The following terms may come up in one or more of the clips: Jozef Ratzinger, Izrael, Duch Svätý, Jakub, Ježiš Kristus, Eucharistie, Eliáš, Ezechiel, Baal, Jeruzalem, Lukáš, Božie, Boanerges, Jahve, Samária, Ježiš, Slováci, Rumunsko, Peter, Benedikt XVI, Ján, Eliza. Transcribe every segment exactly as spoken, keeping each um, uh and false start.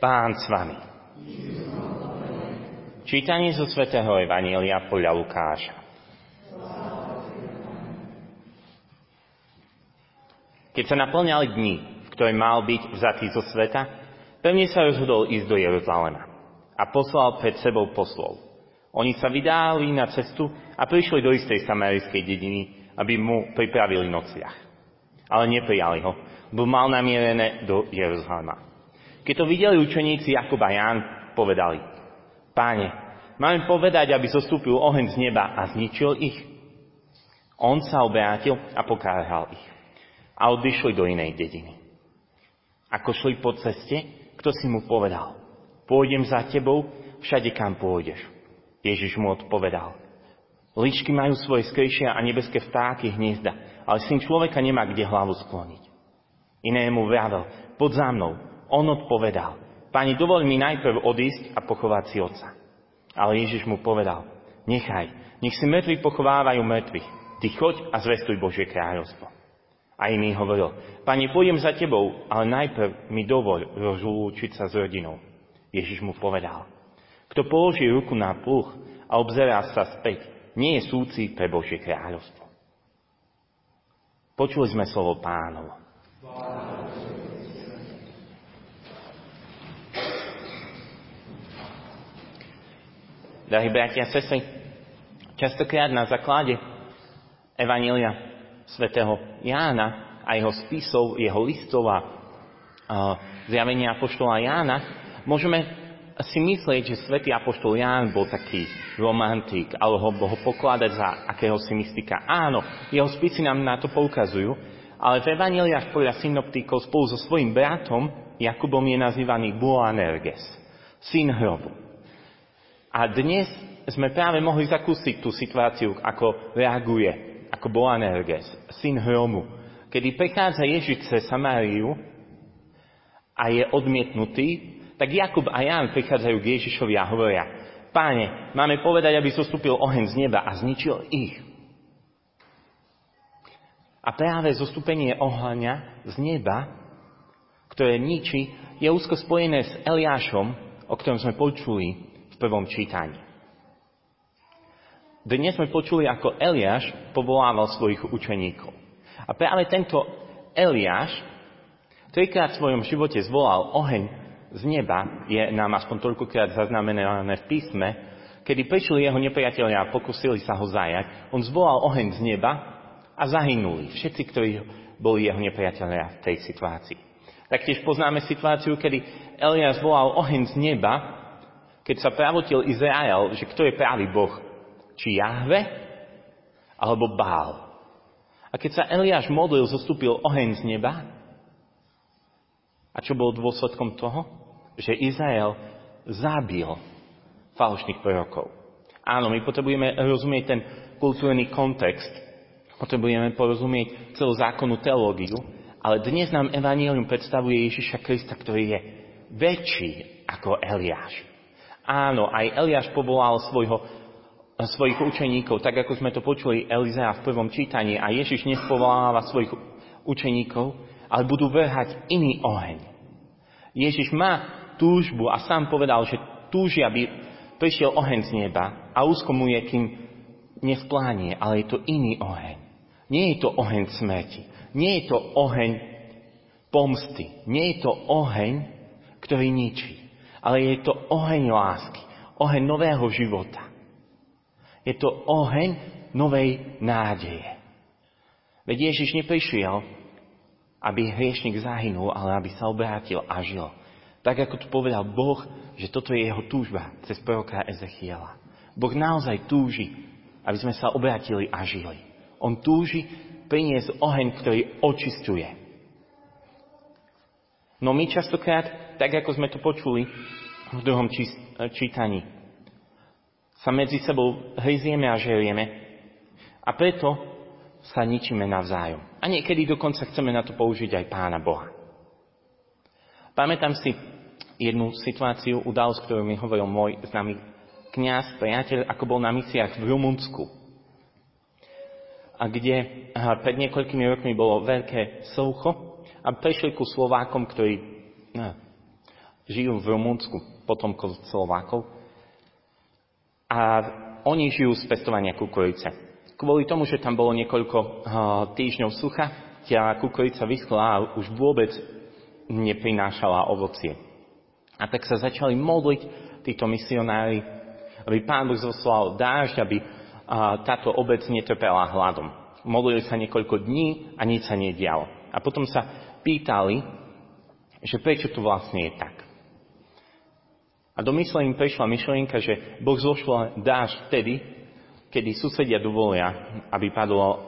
Pán s vami. Čítanie zo svätého Evanjelia podľa Lukáša. Keď sa naplňali dni, v ktoré mal byť vzatý zo sveta, pevne sa rozhodol ísť do Jeruzalema a poslal pred sebou poslov. Oni sa vydali na cestu a prišli do istej samárijskej dediny, aby mu pripravili nocľah. Ale neprijali ho, bo mal namierené do Jeruzalema. Keď to videli učeníci Jakub a Ján, povedali: Páne, máme povedať, aby zostúpil oheň z neba a zničil ich? On sa obrátil a pokáral ich. A odišli do inej dediny. Ako šli po ceste, kto si mu povedal: Pôjdem za tebou všade, kam pôjdeš. Ježiš mu odpovedal: Líšky majú svoje skrýšia a nebeské vtáky hniezda, ale syn človeka nemá kde hlavu skloniť. Inému vravel: Poď za mnou. On odpovedal: Páni, dovol mi najprv odísť a pochovať si otca. Ale Ježiš mu povedal: Nechaj, nech si mŕtvi pochovávajú mŕtvych. Ty choď a zvestuj Božie kráľovstvo. A iný hovoril: Páni, pôjdem za tebou, ale najprv mi dovol rozlúčiť sa s rodinou. Ježiš mu povedal: Kto položí ruku na pluh a obzerá sa späť, nie je súci pre Božie kráľovstvo. Počuli sme slovo Pánovo. Drahí bratia a sestry, častokrát na základe Evanjelia svätého Jána a jeho spisov, jeho listov a zjavenia apoštola Jána môžeme si myslieť, že svätý apoštol Ján bol taký romantik, alebo ho pokladať za akéhosi mystika. Áno, jeho spisy nám na to poukazujú, ale v Evanjeliách podľa synoptíkov spolu so svojím bratom Jakubom je nazývaný Boanerges, syn hrobu. A dnes sme práve mohli zakúsiť tú situáciu, ako reaguje, ako Boanerges, syn hromu, kedy prechádza Ježiš cez Samáriu a je odmietnutý, tak Jakub a Ján prichádzajú k Ježišovi a hovoria: Páne, máme povedať, aby zostúpil oheň z neba a zničil ich. A práve zostúpenie ohňa z neba, ktoré ničí, je úzko spojené s Eliášom, o ktorom sme počuli v prvom čítaní. Dnes sme počuli, ako Eliáš povolával svojich učeníkov. A práve tento Eliáš trikrát v svojom živote zvolal oheň z neba, je nám aspoň toľkokrát zaznamenané v písme, kedy prišli jeho nepriatelia a pokusili sa ho zajať, on zvolal oheň z neba a zahynuli všetci, ktorí boli jeho nepriatelia v tej situácii. Taktiež poznáme situáciu, kedy Eliáš zvolal oheň z neba, keď sa pravotil Izrael, že kto je pravý Boh, či Jahve, alebo Baal. A keď sa Eliáš modlil, zostúpil oheň z neba. A čo bolo dôsledkom toho? Že Izrael zabil falošných prorokov. Áno, my potrebujeme rozumieť ten kultúrny kontext, potrebujeme porozumieť celú zákonnú teológiu, ale dnes nám Evanjelium predstavuje Ježiša Krista, ktorý je väčší ako Eliáš. Áno, aj Eliáš povolal svojho, svojich učeníkov, tak ako sme to počuli Eliza v prvom čítaní. A Ježiš nespovoláva svojich učeníkov, ale budú vrhať iný oheň. Ježiš má túžbu a sám povedal, že túžia, aby prišiel oheň z neba a úzko mu je, kým nesplánie, ale je to iný oheň. Nie je to oheň smrti, nie je to oheň pomsty, nie je to oheň, ktorý ničí. Ale je to oheň lásky, oheň nového života. Je to oheň novej nádeje. Veď Ježiš neprišiel, aby hriešnik zahynul, ale aby sa obrátil a žil. Tak ako to povedal Boh, že toto je jeho túžba cez proroka Ezechiela. Boh naozaj túži, aby sme sa obrátili a žili. On túži priniesť oheň, ktorý očistuje. No my častokrát, tak ako sme to počuli v druhom čist- čítaní, sa medzi sebou hryzieme a žerieme a preto sa ničíme navzájom. A niekedy dokonca chceme na to použiť aj Pána Boha. Pamätám si jednu situáciu, udalosť, ktorú mi hovoril môj známy kňaz, priateľ, ako bol na misiách v Rumunsku, a kde pred niekoľkými rokmi bolo veľké sucho a prešli ku Slovákom, ktorí Žijú v Rumunsku, potomkov Slovákov. A oni žijú z pestovania kukurice. Kvôli tomu, že tam bolo niekoľko týždňov sucha, tá kukurica vyschla a už vôbec neprinášala ovocie. A tak sa začali modliť títo misionári, aby Pán Boh zoslal dážď, aby táto obec netrpela hladom. Modlili sa niekoľko dní a nič sa nedialo. A potom sa pýtali, že prečo to vlastne je tak. A do mysle im prišla myšlienka, že Boh zošla dážď vtedy, kedy susedia dovolia, aby padlo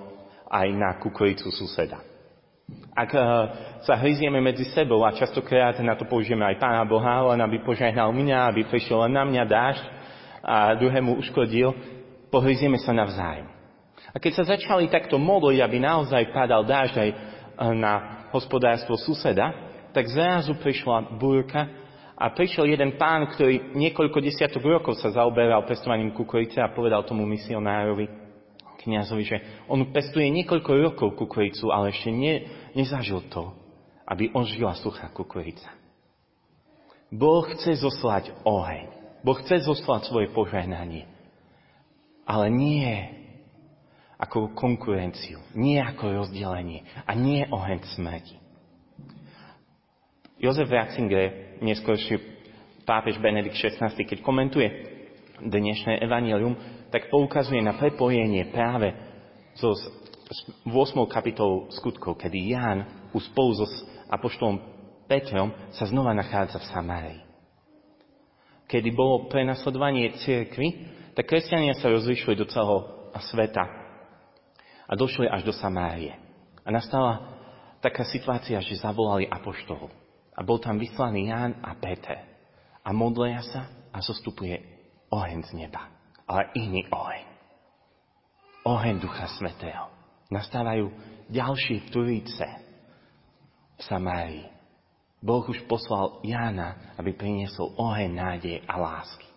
aj na kukuricu suseda. Ak sa hryzieme medzi sebou a častokrát na to použijeme aj Pána Boha, len aby požehnal mňa, aby prišiel len na mňa dážď a druhému uškodil, pohryzieme sa navzájom. A keď sa začali takto modliť, aby naozaj padal dážď aj na hospodárstvo suseda, tak zrazu prišla búrka a prišiel jeden pán, ktorý niekoľko desiatok rokov sa zaoberal pestovaním kukurice a povedal tomu misionárovi, kňazovi, že on pestuje niekoľko rokov kukuricu, ale ešte ne, nezažil to, aby ožila suchá kukurica. Boh chce zoslať oheň. Boh chce zoslať svoje požehnanie. Ale nie ako konkurenciu, nie ako rozdelenie a nie oheň smrti. Jozef Ratzinger, neskorší pápež Benedikt šestnásty, keď komentuje dnešné evanjelium, tak poukazuje na prepojenie práve zo ôsmou kapitolou skutkov, kedy Ján už spolu so apoštolom Petrom sa znova nachádza v Samárii. Kedy bolo prenasledovanie cirkvi, tak kresťania sa rozlišili do celého sveta a došli až do Samárie. A nastala taká situácia, že zavolali apoštolov. A bol tam vyslaný Ján a Peter. A modlia sa a zostupuje oheň z neba. Ale iný oheň. Oheň Ducha Svätého. Nastávajú ďalšie turice v Samárii. Boh už poslal Jána, aby priniesol oheň nádeje a lásky.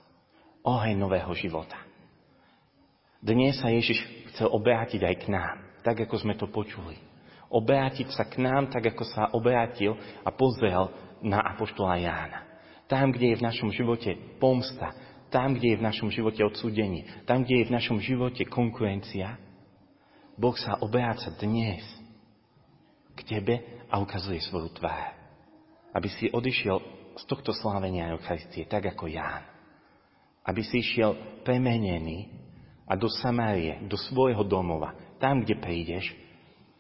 Oheň nového života. Dnes sa Ježiš chcel obrátiť aj k nám, tak ako sme to počuli. Obrátiť sa k nám, tak ako sa obrátil a pozrel na apoštola Jána. Tam, kde je v našom živote pomsta, tam, kde je v našom živote odsúdenie, tam, kde je v našom živote konkurencia, Boh sa obráca dnes k tebe a ukazuje svoju tvár. Aby si odišiel z tohto slávenia Eucharistie, tak ako Ján. Aby si išiel premenený a do Samárie, do svojho domova, tam, kde prídeš,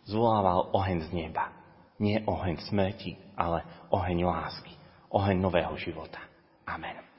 zvolával oheň z neba. Nie oheň smrti, ale oheň lásky, oheň nového života. Amen.